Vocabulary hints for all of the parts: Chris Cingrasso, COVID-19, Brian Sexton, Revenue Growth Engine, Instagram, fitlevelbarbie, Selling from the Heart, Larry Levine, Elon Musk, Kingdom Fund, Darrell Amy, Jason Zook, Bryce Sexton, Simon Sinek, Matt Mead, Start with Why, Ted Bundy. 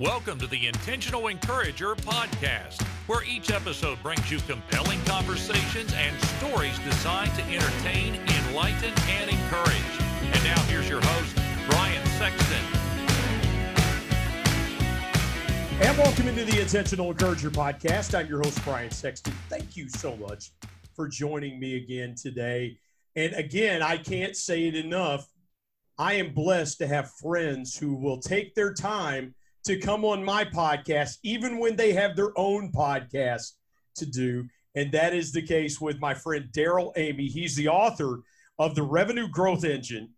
Welcome to the Intentional Encourager podcast, where each episode brings you compelling conversations and stories designed to entertain, enlighten, and encourage. And now here's your host, Brian Sexton. And welcome into the Intentional Encourager podcast. I'm your host, Brian Sexton. Thank you so much for joining me again today. And again, I can't say it enough. I am blessed to have friends who will take their time to come on my podcast, even when they have their own podcast to do. And that is the case with my friend Darrell Amy. He's the author of The Revenue Growth Engine,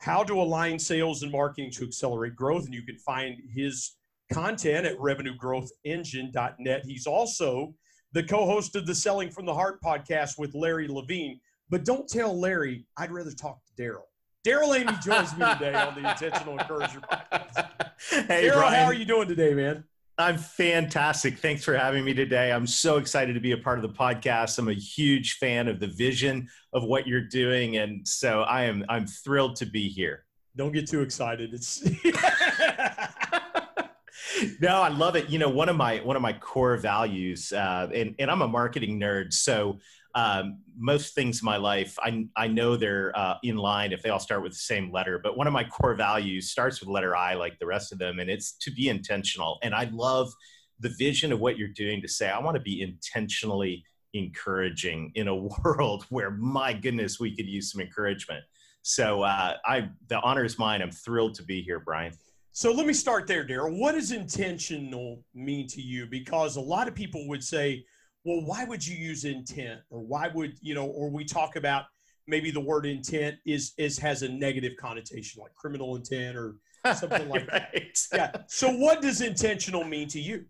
How to Align Sales and Marketing to Accelerate Growth. And you can find his content at revenuegrowthengine.net. He's also the co-host of the Selling from the Heart podcast with Larry Levine. But don't tell Larry, I'd rather talk to Darrell. Darrell Amy joins me today on the Intentional Encourager podcast. Hey, Darrell, how are you doing today, man? I'm fantastic. Thanks for having me today. I'm so excited to be a part of the podcast. I'm a huge fan of the vision of what you're doing, and so I'm thrilled to be here. Don't get too excited. It's No, I love it. You know, one of my core values, and I'm a marketing nerd, so most things in my life, I know they're in line if they all start with the same letter. But one of my core values starts with letter I, like the rest of them, and it's to be intentional. And I love the vision of what you're doing to say, I want to be intentionally encouraging in a world where, my goodness, we could use some encouragement. So the honor is mine. I'm thrilled to be here, Brian. So let me start there, Darrell. What does intentional mean to you? Because a lot of people would say, well, why would you use intent? Or why would, you know, or we talk about maybe the word intent has a negative connotation, like criminal intent or something like right. that. Yeah. So what does intentional mean to you?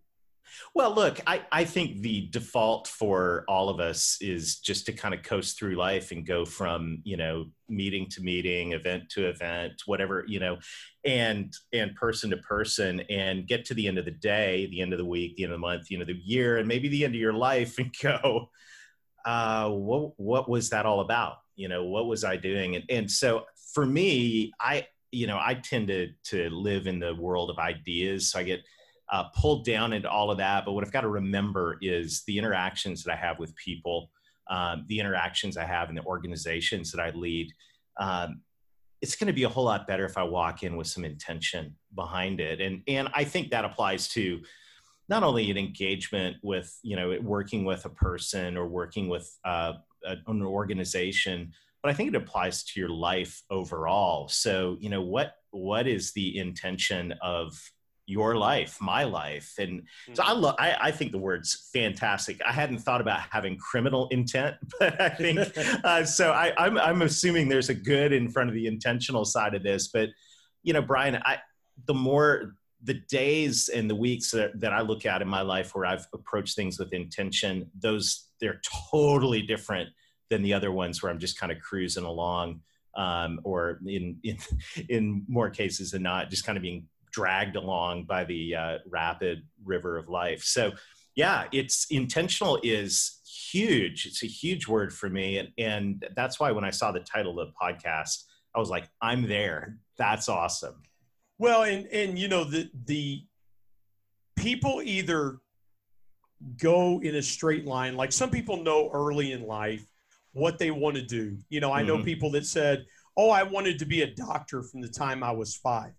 Well, look, I think the default for all of us is just to kind of coast through life and go from, you know, meeting to meeting, event to event, whatever, you know, and person to person, and get to the end of the day, the end of the week, the end of the month, the end of the year, and maybe the end of your life, and go, what was that all about? You know, what was I doing? And so for me, I tend to live in the world of ideas. So I get pulled down into all of that. But what I've got to remember is the interactions that I have with people, the interactions I have in the organizations that I lead. It's going to be a whole lot better if I walk in with some intention behind it. And I think that applies to not only an engagement with, you know, working with a person or working with an organization, but I think it applies to your life overall. So, you know, what is the intention of your life, my life? And so I think the word's fantastic. I hadn't thought about having criminal intent, but I think, I'm assuming there's a good in front of the intentional side of this. But, you know, Brian, the days and the weeks that I look at in my life where I've approached things with intention, they're totally different than the other ones where I'm just kind of cruising along, or in more cases than not, just kind of being dragged along by the rapid river of life. So yeah, it's intentional is huge. It's a huge word for me. And that's why when I saw the title of the podcast, I was like, I'm there. That's awesome. Well, and you know, the people either go in a straight line, like some people know early in life what they want to do. You know, I know people that said, oh, I wanted to be a doctor from the time I was 5.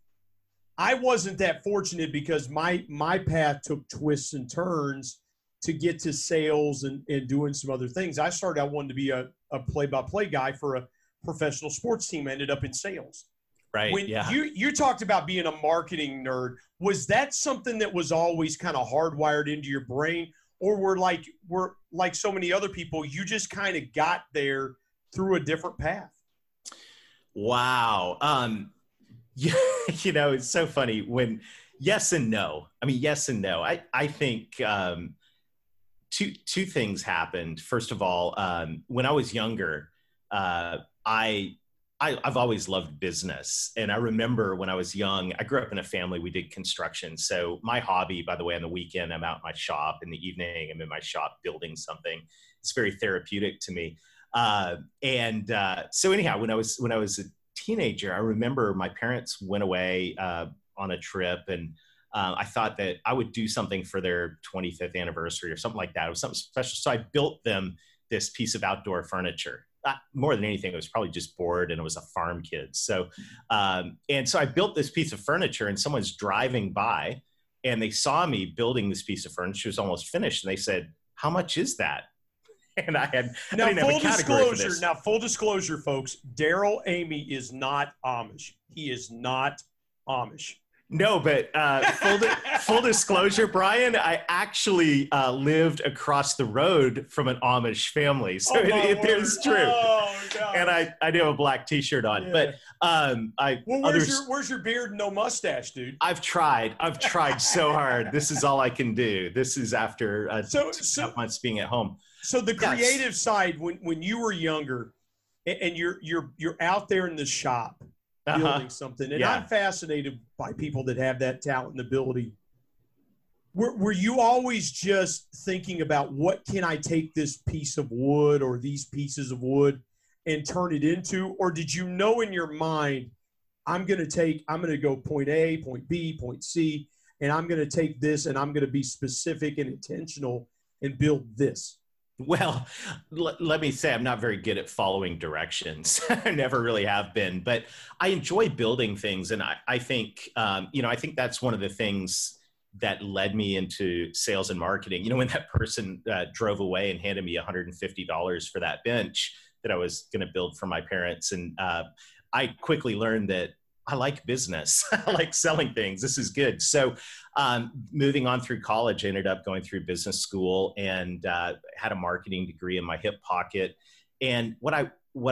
I wasn't that fortunate because my path took twists and turns to get to sales and doing some other things. I wanted to be a play-by-play guy for a professional sports team. I ended up in sales. Right. When you talked about being a marketing nerd, was that something that was always kind of hardwired into your brain? Or were like so many other people, you just kind of got there through a different path? Wow. You know, it's so funny when yes and no. I mean, yes and no. I think two things happened. First of all, when I was younger, I've always loved business. And I remember when I was young, I grew up in a family, we did construction. So my hobby, by the way, on the weekend, I'm out in my shop. In the evening, I'm in my shop building something. It's very therapeutic to me. So anyhow, when I was a teenager, I remember my parents went away on a trip, and I thought that I would do something for their 25th anniversary or something like that. It was something special. So I built them this piece of outdoor furniture. More than anything, it was probably just bored, and it was a farm kid. So, and so I built this piece of furniture, and someone's driving by, and they saw me building this piece of furniture. It was almost finished, and they said, "How much is that?" And I had now I didn't full have a category disclosure. For this. Now, full disclosure, folks, Darrell Amy is not Amish. He is not Amish. No, but full disclosure, Brian, I actually lived across the road from an Amish family. So it is true. Oh, and I do have a black T-shirt on. Yeah. But where's your beard and no mustache, dude? I've tried so hard. This is all I can do. This is after 2.5 months being at home. So the creative side, when you were younger and you're out there in the shop, building something. And I'm fascinated by people that have that talent and ability. Were you always just thinking about what can I take this piece of wood or these pieces of wood and turn it into? Or did you know in your mind, I'm going to go point A, point B, point C, and I'm going to take this and I'm going to be specific and intentional and build this? Well, let me say I'm not very good at following directions. I never really have been, but I enjoy building things. And I think, I think that's one of the things that led me into sales and marketing. You know, when that person drove away and handed me $150 for that bench that I was going to build for my parents. And I quickly learned that I like business. I like selling things. This is good. So moving on through college, I ended up going through business school and had a marketing degree in my hip pocket. And what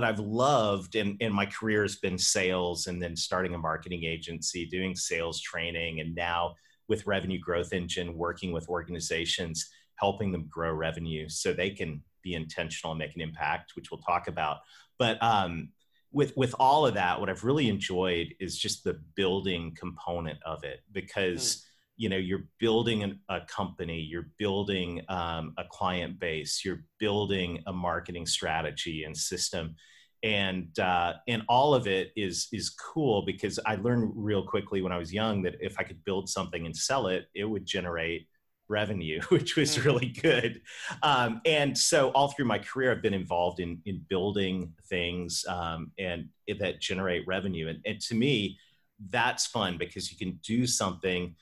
I've loved in my career has been sales, and then starting a marketing agency, doing sales training, and now with Revenue Growth Engine, working with organizations, helping them grow revenue so they can be intentional and make an impact, which we'll talk about. But with all of that, what I've really enjoyed is just the building component of it, because you're building a company, you're building a client base, you're building a marketing strategy and system, and all of it is cool, because I learned real quickly when I was young that if I could build something and sell it, it would generate revenue, which was really good. And so all through my career, I've been involved in building things and that generate revenue. And to me, that's fun, because you can do something,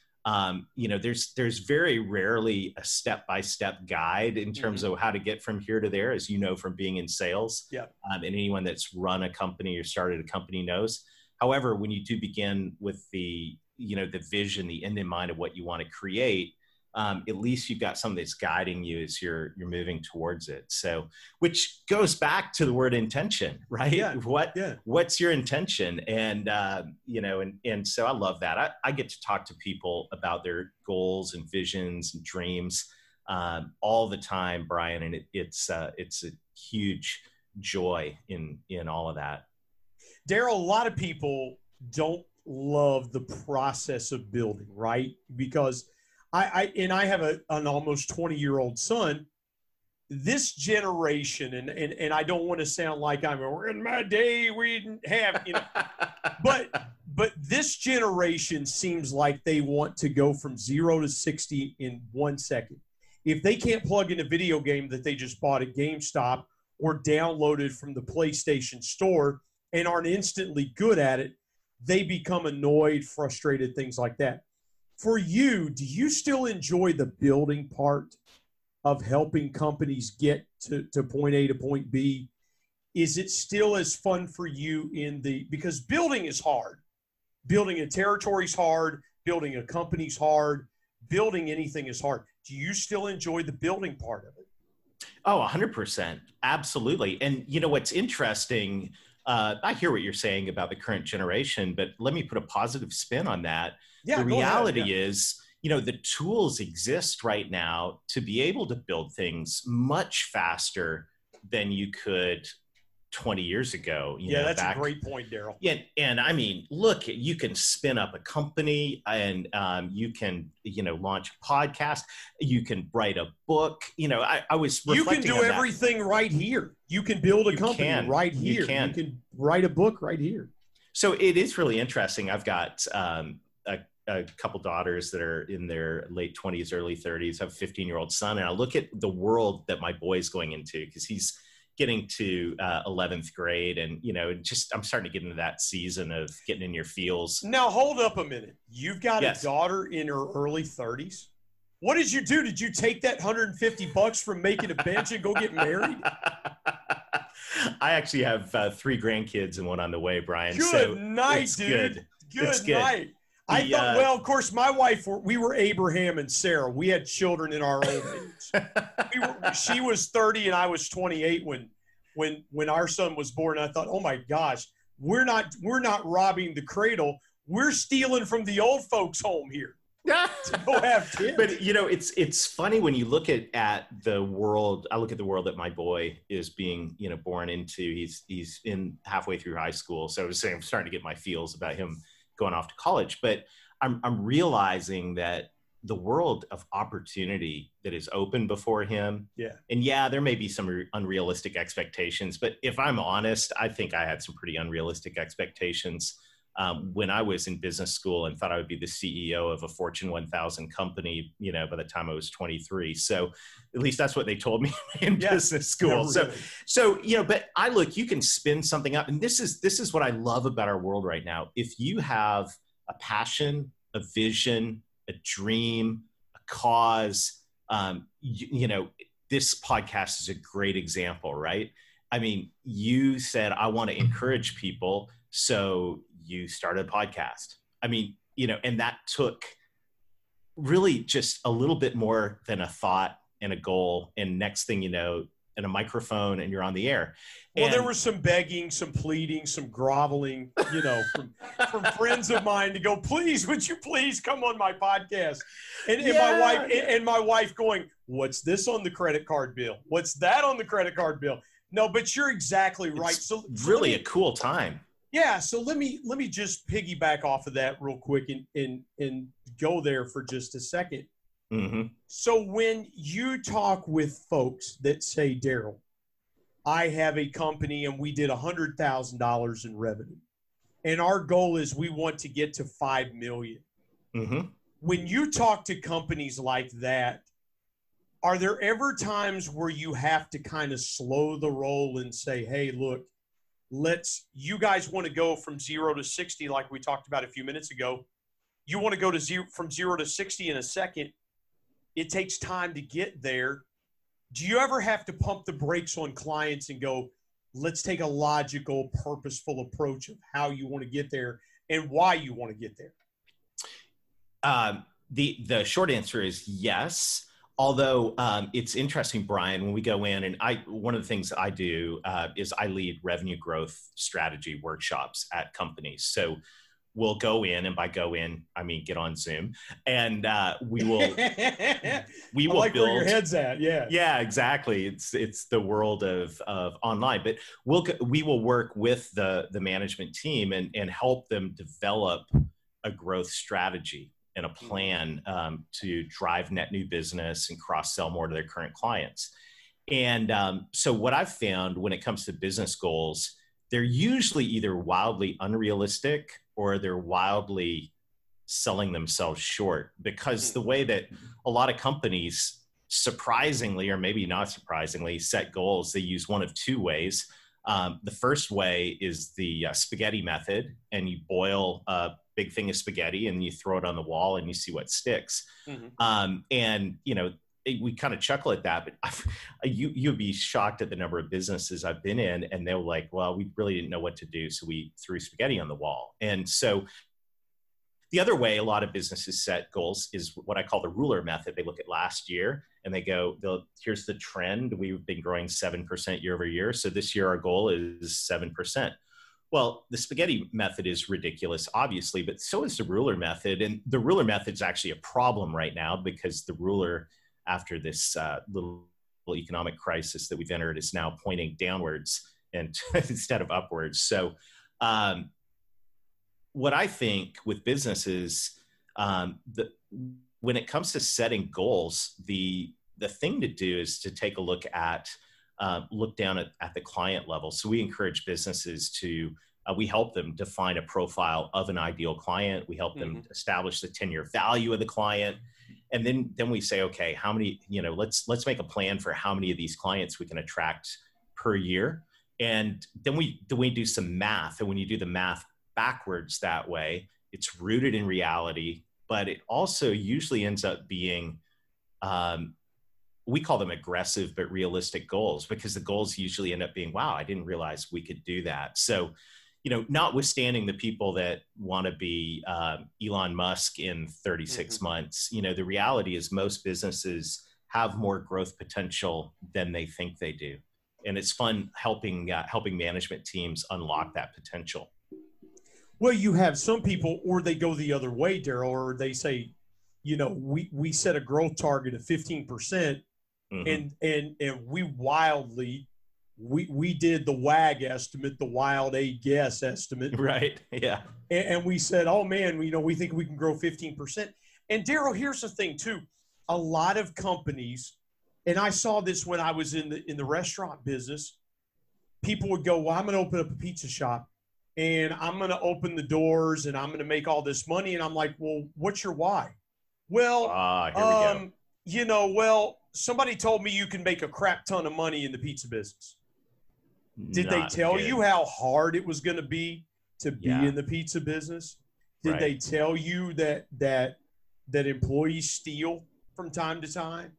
there's very rarely a step-by-step guide in terms of how to get from here to there, as you know, from being in sales. Yep. And anyone that's run a company or started a company knows. However, when you do begin with the vision, the end in mind of what you want to create, at least you've got something that's guiding you as you're moving towards it. So, which goes back to the word intention, right? Yeah. What's your intention? And, and so I love that. I get to talk to people about their goals and visions and dreams all the time, Brian. And it's a huge joy in all of that. Darrell, a lot of people don't love the process of building, right? Because I have an almost 20-year-old son. This generation, and I don't want to sound like in my day we didn't have, but this generation seems like they want to go from 0 to 60 in 1 second. If they can't plug in a video game that they just bought at GameStop or downloaded from the PlayStation store and aren't instantly good at it, they become annoyed, frustrated, things like that. For you, do you still enjoy the building part of helping companies get to point A to point B? Is it still as fun for you because building is hard. Building a territory is hard. Building a company is hard. Building anything is hard. Do you still enjoy the building part of it? Oh, 100%. Absolutely. And you know what's interesting, I hear what you're saying about the current generation, but let me put a positive spin on that. Yeah, the reality is, the tools exist right now to be able to build things much faster than you could 20 years ago. That's a great point, Darrell. Yeah, and I mean, look, you can spin up a company, and you can, launch a podcast, you can write a book. I was reflecting on that. You can do everything right here. You can build a company right here. You can write a book right here. So it is really interesting. I've got a couple daughters that are in their late 20s, early 30s, have a 15-year-old son. And I look at the world that my boy's going into, because he's getting to 11th grade. And, you know, just I'm starting to get into that season of getting in your feels. Now, hold up a minute. You've got a daughter in her early 30s. What did you do? Did you take that $150 from making a bench and go get married? I actually have 3 grandkids and one on the way, Brian. Good night, dude. Good night. I thought, well, of course, my wife, we were Abraham and Sarah. We had children in our old age. She was 30 and I was 28 when our son was born. I thought, oh my gosh, we're not robbing the cradle. We're stealing from the old folks' home here. To go have kids. But you know, it's funny when you look at the world. I look at the world that my boy is being, you know, born into. He's in halfway through high school, so I was saying I'm starting to get my feels about him going off to college. But I'm realizing that the world of opportunity that is open before him. Yeah. And yeah, there may be some unrealistic expectations, but if I'm honest, I think I had some pretty unrealistic expectations. When I was in business school and thought I would be the CEO of a Fortune 1000 company, you know, by the time I was 23. So at least that's what they told me in business school. No, really. So, you know, but I look, you can spin something up. And this is what I love about our world right now. If you have a passion, a vision, a dream, a cause, you know, this podcast is a great example, right? I mean, you said, I want to encourage people. So you started a podcast. I mean, you know, and that took really just a little bit more than a thought and a goal. And next thing you know, and a microphone and you're on the air. Well, there was some begging, some pleading, some groveling, you know, from friends of mine to go, please, would you please come on my podcast? And my wife going, what's this on the credit card bill? What's that on the credit card bill? No, but you're exactly right. It's so really a cool time. Yeah, so let me just piggyback off of that real quick and go there for just a second. Mm-hmm. So when you talk with folks that say, Darrell, I have a company and we did $100,000 in revenue, and our goal is we want to get to $5 million. Mm-hmm. When you talk to companies like that, are there ever times where you have to kind of slow the roll and say, hey, look, you guys want to go from 0 to 60, like we talked about a few minutes ago. You want to go to from 0 to 60 in a second. It takes time to get there. Do you ever have to pump the brakes on clients and go, let's take a logical, purposeful approach of how you want to get there and why you want to get there? The short answer is yes. Although it's interesting, Brian, when we go in, and one of the things I do is I lead revenue growth strategy workshops at companies. So we'll go in, and by go in, I mean get on Zoom, and we will like build where your head's at. Yeah, exactly. It's the world of online, but we will work with the management team and help them develop a growth strategy and a plan to drive net new business and cross-sell more to their current clients. And so what I've found when it comes to business goals, they're usually either wildly unrealistic or they're wildly selling themselves short, because the way that a lot of companies surprisingly, or maybe not surprisingly, set goals, they use one of two ways. The first way is the spaghetti method, and you boil big thing of spaghetti and you throw it on the wall and you see what sticks. Mm-hmm. And you know, we kind of chuckle at that, but you'd be shocked at the number of businesses I've been in, and they were like, well, we really didn't know what to do, so we threw spaghetti on the wall. And so the other way a lot of businesses set goals is what I call the ruler method. They look at last year and they go, here's the trend. We've been growing 7% year over year. So this year our goal is 7%. Well, the spaghetti method is ridiculous, obviously, but so is the ruler method. And the ruler method is actually a problem right now, because the ruler, after this little economic crisis that we've entered, is now pointing downwards and instead of upwards. So what I think with businesses, when it comes to setting goals, the thing to do is to take a look down at the client level. So we encourage businesses to We help them define a profile of an ideal client. We help them establish the 10-year value of the client. And then we say, okay, how many, you know, let's make a plan for how many of these clients we can attract per year. And then we do some math. And when you do the math backwards that way, it's rooted in reality, but it also usually ends up being, we call them aggressive, but realistic goals, because the goals usually end up being, wow, I didn't realize we could do that. So, you know, notwithstanding the people that want to be Elon Musk in 36 months, you know, the reality is most businesses have more growth potential than they think they do. And it's fun helping, helping management teams unlock that potential. Well, you have some people, or they go the other way, Darrell, or they say, you know, we set a growth target of 15%. And we wildly, we did the WAG estimate, the wild a guess estimate. Right. Yeah. And we said, oh man, you know, we think we can grow 15%. And Darrell, here's the thing too, a lot of companies, and I saw this when I was in the restaurant business, people would go, well, I'm going to open up a pizza shop and I'm going to open the doors and I'm going to make all this money. And I'm like, well, what's your why? Well, here we go. You know, well, somebody told me you can make a crap ton of money in the pizza business. Did they tell you how hard it was going to be in the pizza business? Did they tell you that employees steal from time to time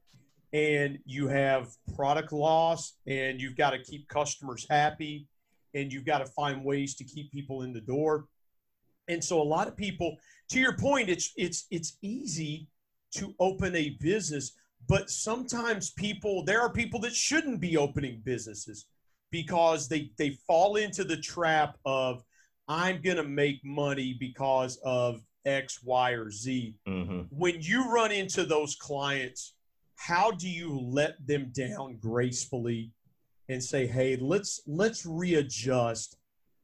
and you have product loss and you've got to keep customers happy and you've got to find ways to keep people in the door? And so a lot of people, to your point, it's easy to open a business, but sometimes there are people that shouldn't be opening businesses because they fall into the trap of, I'm going to make money because of X, Y, or Z. When you run into those clients, how do you let them down gracefully and say, hey, let's readjust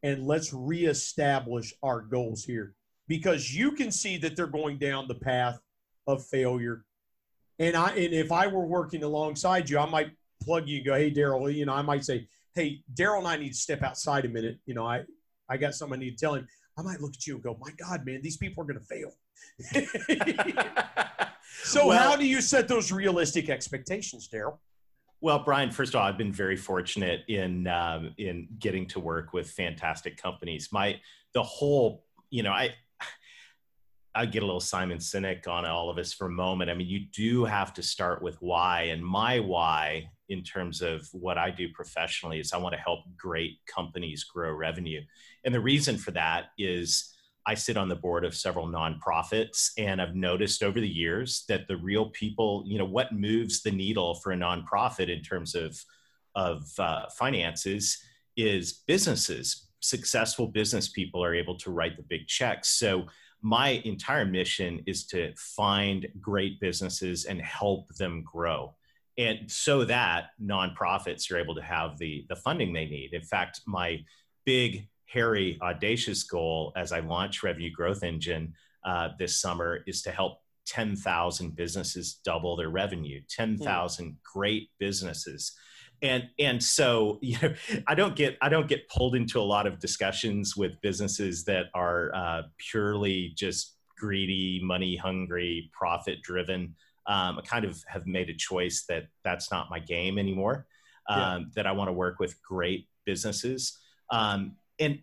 and let's reestablish our goals here? Because you can see that they're going down the path of failure. And if I were working alongside you, I might plug you and go, hey, Darrell, you know, I might say, hey, Darrell and I need to step outside a minute. You know, I got something I need to tell him. I might look at you and go, my God, man, these people are going to fail. So how do you set those realistic expectations, Darrell? Well, Brian, first of all, I've been very fortunate in getting to work with fantastic companies. I get a little Simon Sinek on all of us for a moment. I mean, you do have to start with why, and my why in terms of what I do professionally is I want to help great companies grow revenue. And the reason for that is I sit on the board of several nonprofits, and I've noticed over the years that the real people, you know, what moves the needle for a nonprofit in terms of finances is businesses. Successful business people are able to write the big checks. So my entire mission is to find great businesses and help them grow, and so that nonprofits are able to have the funding they need. In fact, my big, hairy, audacious goal as I launch Revenue Growth Engine this summer is to help 10,000 businesses double their revenue, 10,000 great businesses. And so, you know, I don't get pulled into a lot of discussions with businesses that are purely just greedy, money hungry, profit driven. I kind of have made a choice that that's not my game anymore, that I want to work with great businesses. And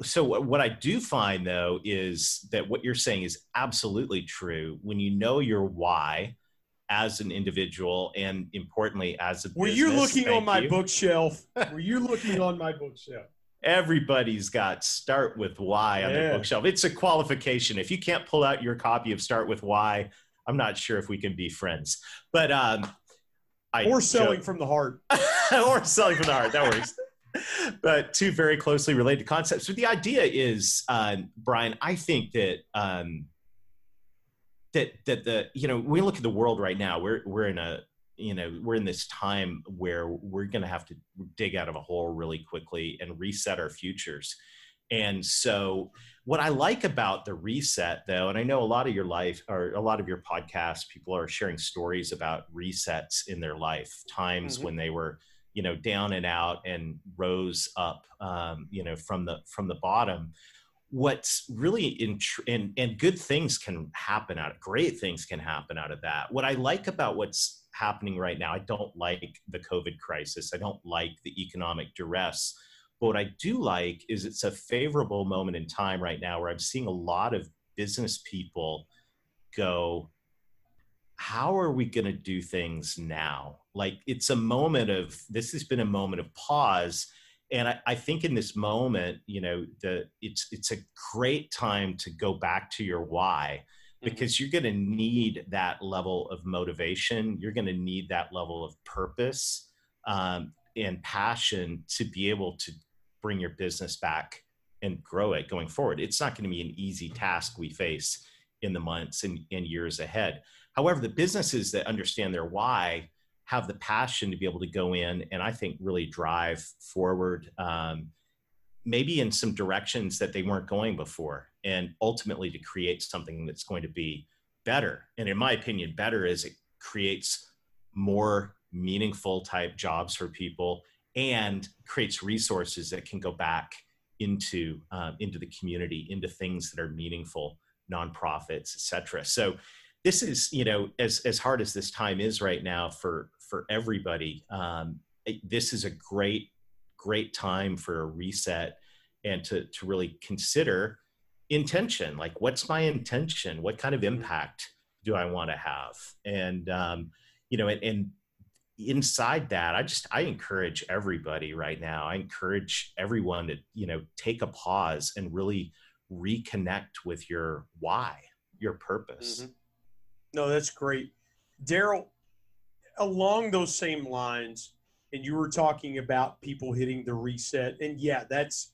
so what I do find, though, is that what you're saying is absolutely true. When you know your why as an individual and, importantly, as a business. Were you looking on my bookshelf? Everybody's got Start With Why on their bookshelf. It's a qualification. If you can't pull out your copy of Start With Why, I'm not sure if we can be friends. But Selling from the Heart. Or Selling from the Heart. That works. But two very closely related concepts. But the idea is, Brian, I think that we look at the world right now. We're in this time where we're going to have to dig out of a hole really quickly and reset our futures. And so, what I like about the reset, though, and I know a lot of your podcasts, people are sharing stories about resets in their life, times when they were you know, down and out and rose up, you know, from the bottom. What's really, and good things can happen out of, great things can happen out of that. What I like about what's happening right now, I don't like the COVID crisis. I don't like the economic duress. But what I do like is it's a favorable moment in time right now where I'm seeing a lot of business people go, how are we going to do things now? Like, it's a moment of, this has been a moment of pause. And I think in this moment, you know, it's a great time to go back to your why, because you're going to need that level of motivation. You're going to need that level of purpose and passion to be able to bring your business back and grow it going forward. It's not going to be an easy task we face in the months and years ahead. However, the businesses that understand their why have the passion to be able to go in and I think really drive forward, maybe in some directions that they weren't going before, and ultimately to create something that's going to be better. And in my opinion, better is it creates more meaningful type jobs for people and creates resources that can go back into the community, into things that are meaningful, nonprofits, et cetera. So this is, you know, as hard as this time is right now for everybody, this is a great time for a reset and to really consider intention. Like, what's my intention? What kind of impact do I want to have? And, you know, and inside that, I encourage everybody right now. I encourage everyone to, you know, take a pause and really reconnect with your why, your purpose. Mm-hmm. No, that's great. Darrell, along those same lines, and you were talking about people hitting the reset, and yeah, that's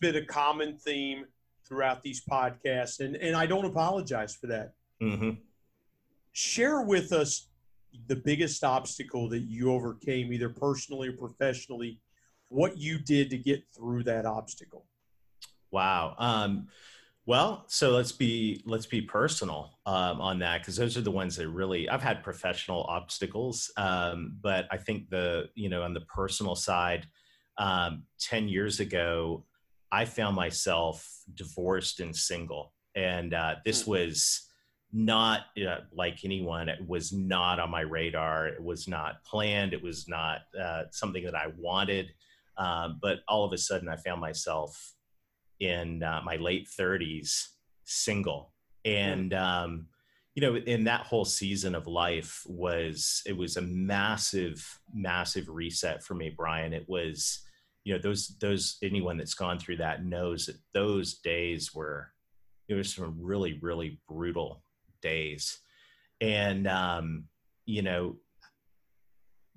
been a common theme throughout these podcasts, and I don't apologize for that. Mm-hmm. Share with us the biggest obstacle that you overcame, either personally or professionally, what you did to get through that obstacle. Wow. Well, so let's be personal on that, because those are the ones that really, I've had professional obstacles, but I think on the personal side, 10 years ago, I found myself divorced and single, and this was not like anyone. It was not on my radar. It was not planned. It was not something that I wanted, but all of a sudden, I found myself in my late 30s, single. And, you know, in that whole season of life it was a massive, massive reset for me, Brian. It was, you know, anyone that's gone through that knows that those days were some really, really brutal days. And, you know,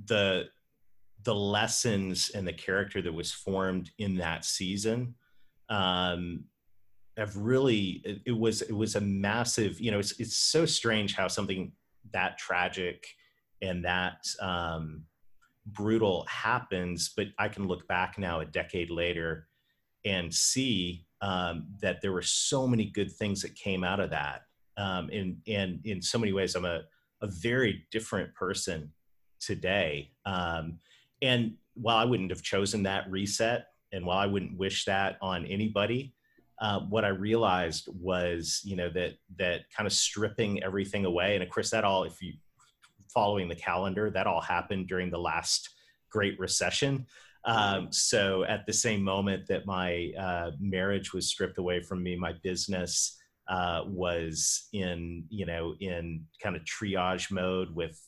the lessons and the character that was formed in that season, it was a massive, you know, it's so strange how something that tragic and that brutal happens, but I can look back now a decade later and see that there were so many good things that came out of that. And in so many ways, I'm a very different person today. And while I wouldn't have chosen that reset, and while I wouldn't wish that on anybody, what I realized was, you know, that kind of stripping everything away. And of course, that all, if you following the calendar, that all happened during the last Great Recession. So at the same moment that my marriage was stripped away from me, my business was in kind of triage mode with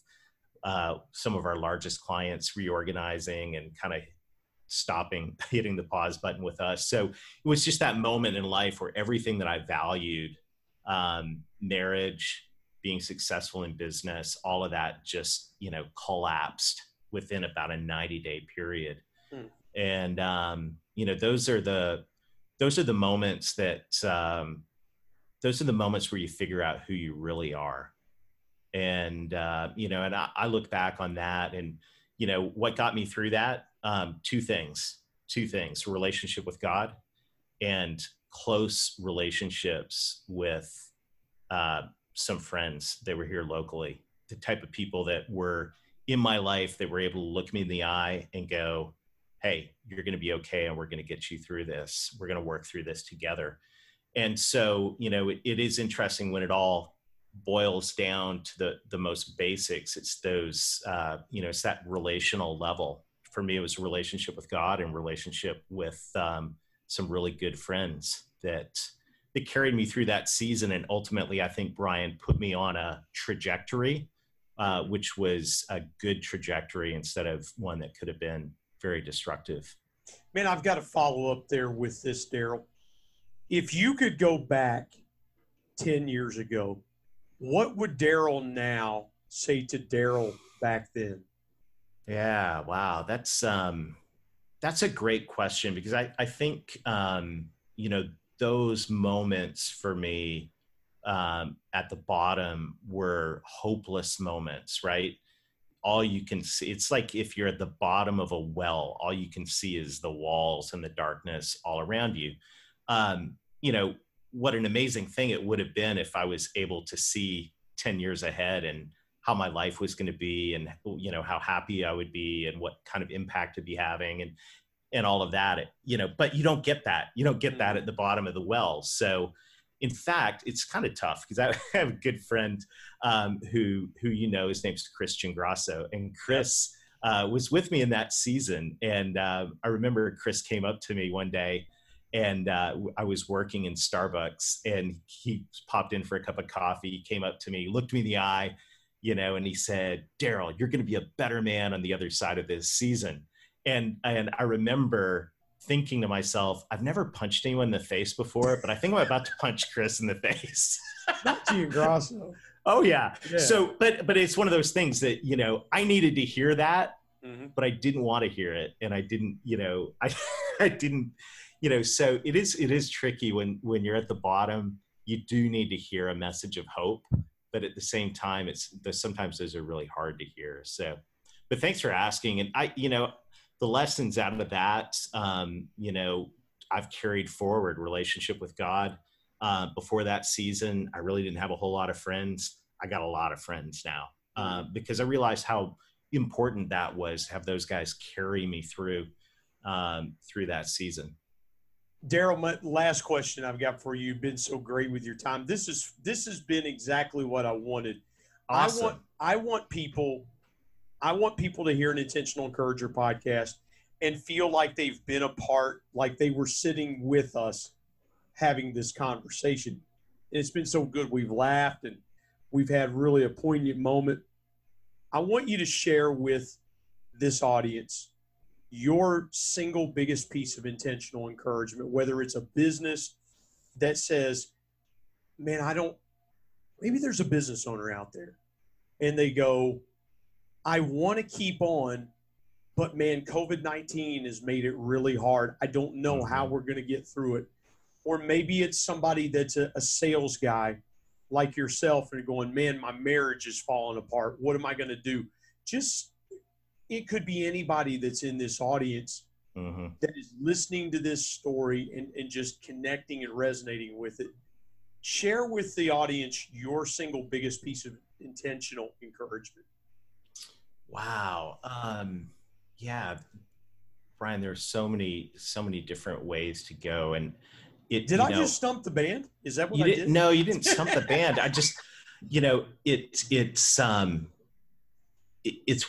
some of our largest clients reorganizing and kind of stopping, hitting the pause button with us. So it was just that moment in life where everything that I valued, marriage, being successful in business, all of that just, you know, collapsed within about a 90-day period. And, you know, those are the moments where you figure out who you really are. And, you know, and I look back on that, and, you know, what got me through that, two things, relationship with God and close relationships with some friends that were here locally, the type of people that were in my life that were able to look me in the eye and go, hey, you're going to be okay. And we're going to get you through this. We're going to work through this together. And so, you know, it is interesting when it all boils down to the most basics. It's those, you know, it's that relational level. For me, it was a relationship with God and relationship with some really good friends that carried me through that season. And ultimately, I think Brian put me on a trajectory, which was a good trajectory instead of one that could have been very destructive. Man, I've got to follow up there with this, Darrell. If you could go back 10 years ago, what would Darrell now say to Darrell back then? Yeah, wow. That's a great question, because I think, you know, those moments for me at the bottom were hopeless moments, right? All you can see, it's like if you're at the bottom of a well, all you can see is the walls and the darkness all around you. You know, what an amazing thing it would have been if I was able to see 10 years ahead and how my life was going to be, and, you know, how happy I would be and what kind of impact to be having and all of that, you know, but you don't get that. You don't get that at the bottom of the well. So in fact, it's kind of tough, because I have a good friend who, you know, his name's Chris Cingrasso, and Chris was with me in that season. And I remember Chris came up to me one day, and I was working in Starbucks, and he popped in for a cup of coffee. He came up to me, looked me in the eye, you know, and he said, "Darrell, you're going to be a better man on the other side of this season." And I remember thinking to myself, I've never punched anyone in the face before, but I think I'm about to punch Chris in the face. Not you, Grosso. Oh yeah. So, but it's one of those things that, you know, I needed to hear that, but I didn't want to hear it. And I didn't, you know, I didn't, you know, so it is tricky when you're at the bottom. You do need to hear a message of hope, but at the same time, sometimes those are really hard to hear. So, but thanks for asking. And I, you know, the lessons out of that, you know, I've carried forward relationship with God. Before that season, I really didn't have a whole lot of friends. I got a lot of friends now because I realized how important that was to have those guys carry me through that season. Darrell, my last question I've got for you. You've been so great with your time. This has been exactly what I wanted. Awesome. I want people to hear an Intentional Encourager podcast and feel like they've been a part, like they were sitting with us having this conversation. And it's been so good. We've laughed and we've had really a poignant moment. I want you to share with this audience your single biggest piece of intentional encouragement, whether it's a business that says, man, maybe there's a business owner out there and they go, I want to keep on, but man, COVID-19 has made it really hard. I don't know how we're going to get through it. Or maybe it's somebody that's a sales guy like yourself and going, man, my marriage is falling apart. What am I going to do? Just, it could be anybody that's in this audience that is listening to this story and just connecting and resonating with it. Share with the audience your single biggest piece of intentional encouragement. Wow. Yeah, Brian, there's so many different ways to go. And just stump the band? Is that what I did? No, you didn't stump the band. I just, you know, it's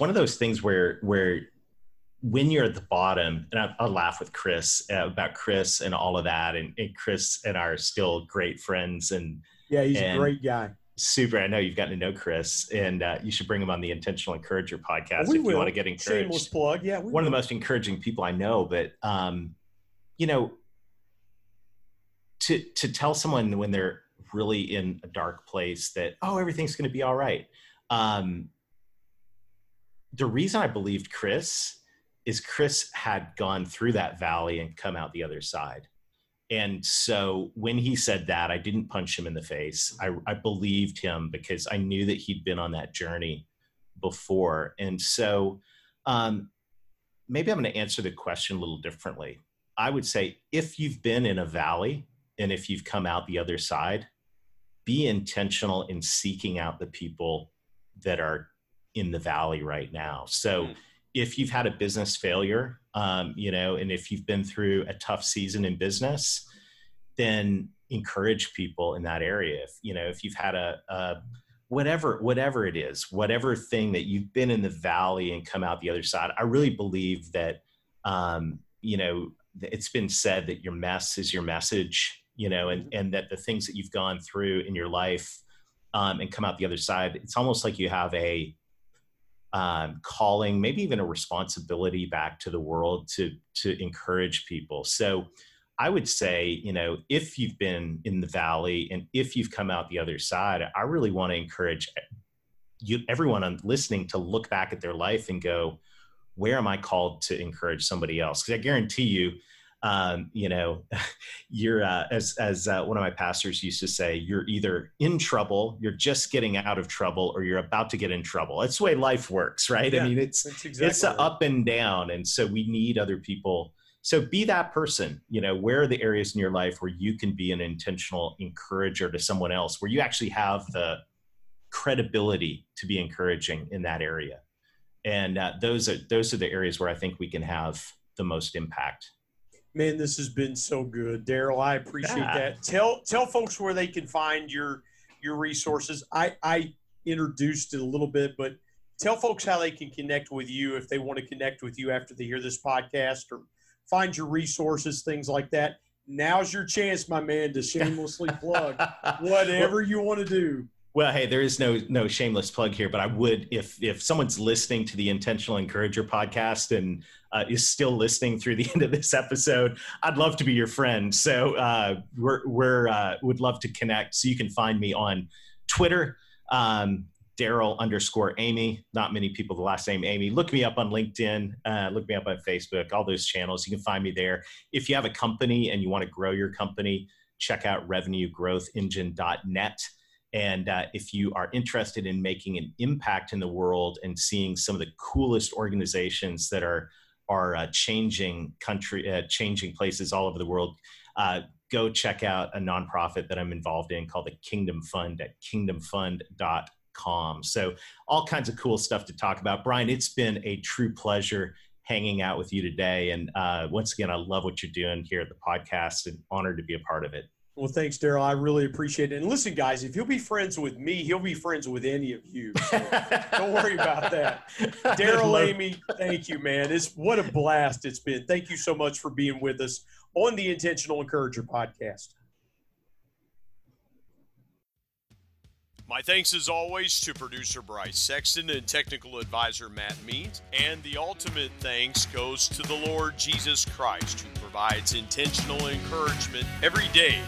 one of those things where when you're at the bottom, and I laugh with Chris about Chris and all of that. And Chris and I are still great friends. And yeah, he's a great guy. Super. I know you've gotten to know Chris, and you should bring him on the Intentional Encourager podcast if you want to get encouraged. Shameless plug. Yeah, one of the most encouraging people I know, but you know, to tell someone when they're really in a dark place that, oh, everything's going to be all right. The reason I believed Chris is Chris had gone through that valley and come out the other side. And so when he said that, I didn't punch him in the face. I believed him because I knew that he'd been on that journey before. And so maybe I'm going to answer the question a little differently. I would say, if you've been in a valley and if you've come out the other side, be intentional in seeking out the people that are in the valley right now. So if you've had a business failure, you know, and if you've been through a tough season in business, then encourage people in that area. If, you know, if you've had a whatever it is, whatever thing that you've been in the valley and come out the other side, I really believe that, you know, it's been said that your mess is your message, you know, and that the things that you've gone through in your life and come out the other side, it's almost like you have a calling, maybe even a responsibility back to the world to encourage people. So I would say, you know, if you've been in the valley and if you've come out the other side, I really want to encourage you, everyone listening, to look back at their life and go, where am I called to encourage somebody else? Because I guarantee you, you know, you're as one of my pastors used to say, you're either in trouble, you're just getting out of trouble, or you're about to get in trouble. That's the way life works, right? Yeah, I mean, it's an up and down, and so we need other people. So be that person. You know, where are the areas in your life where you can be an intentional encourager to someone else, where you actually have the credibility to be encouraging in that area? And those are the areas where I think we can have the most impact. Man, this has been so good, Darrell. I appreciate that. Tell folks where they can find your resources. I introduced it a little bit, but tell folks how they can connect with you if they want to connect with you after they hear this podcast, or find your resources, things like that. Now's your chance, my man, to shamelessly plug whatever you want to do. Well, hey, there is no shameless plug here, but I would, if someone's listening to the Intentional Encourager podcast and is still listening through the end of this episode, I'd love to be your friend. So we would love to connect. So you can find me on Twitter, Darrell_Amy. Not many people the last name Amy. Look me up on LinkedIn. Look me up on Facebook. All those channels, you can find me there. If you have a company and you want to grow your company, check out revenuegrowthengine.net. And if you are interested in making an impact in the world and seeing some of the coolest organizations that are changing country, changing places all over the world, go check out a nonprofit that I'm involved in called the Kingdom Fund at kingdomfund.com. So all kinds of cool stuff to talk about. Brian, it's been a true pleasure hanging out with you today. And once again, I love what you're doing here at the podcast and honored to be a part of it. Well, thanks, Darrell. I really appreciate it. And listen, guys, if he'll be friends with me, he'll be friends with any of you. So don't worry about that. Darrell Amy, thank you, man. What a blast it's been. Thank you so much for being with us on the Intentional Encourager podcast. My thanks, as always, to producer Bryce Sexton and technical advisor Matt Mead. And the ultimate thanks goes to the Lord Jesus Christ, who provides intentional encouragement every day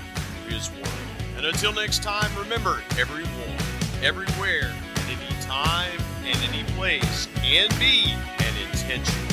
through His Word. And until next time, remember, everyone, everywhere, at any time, and any place, can be an intentional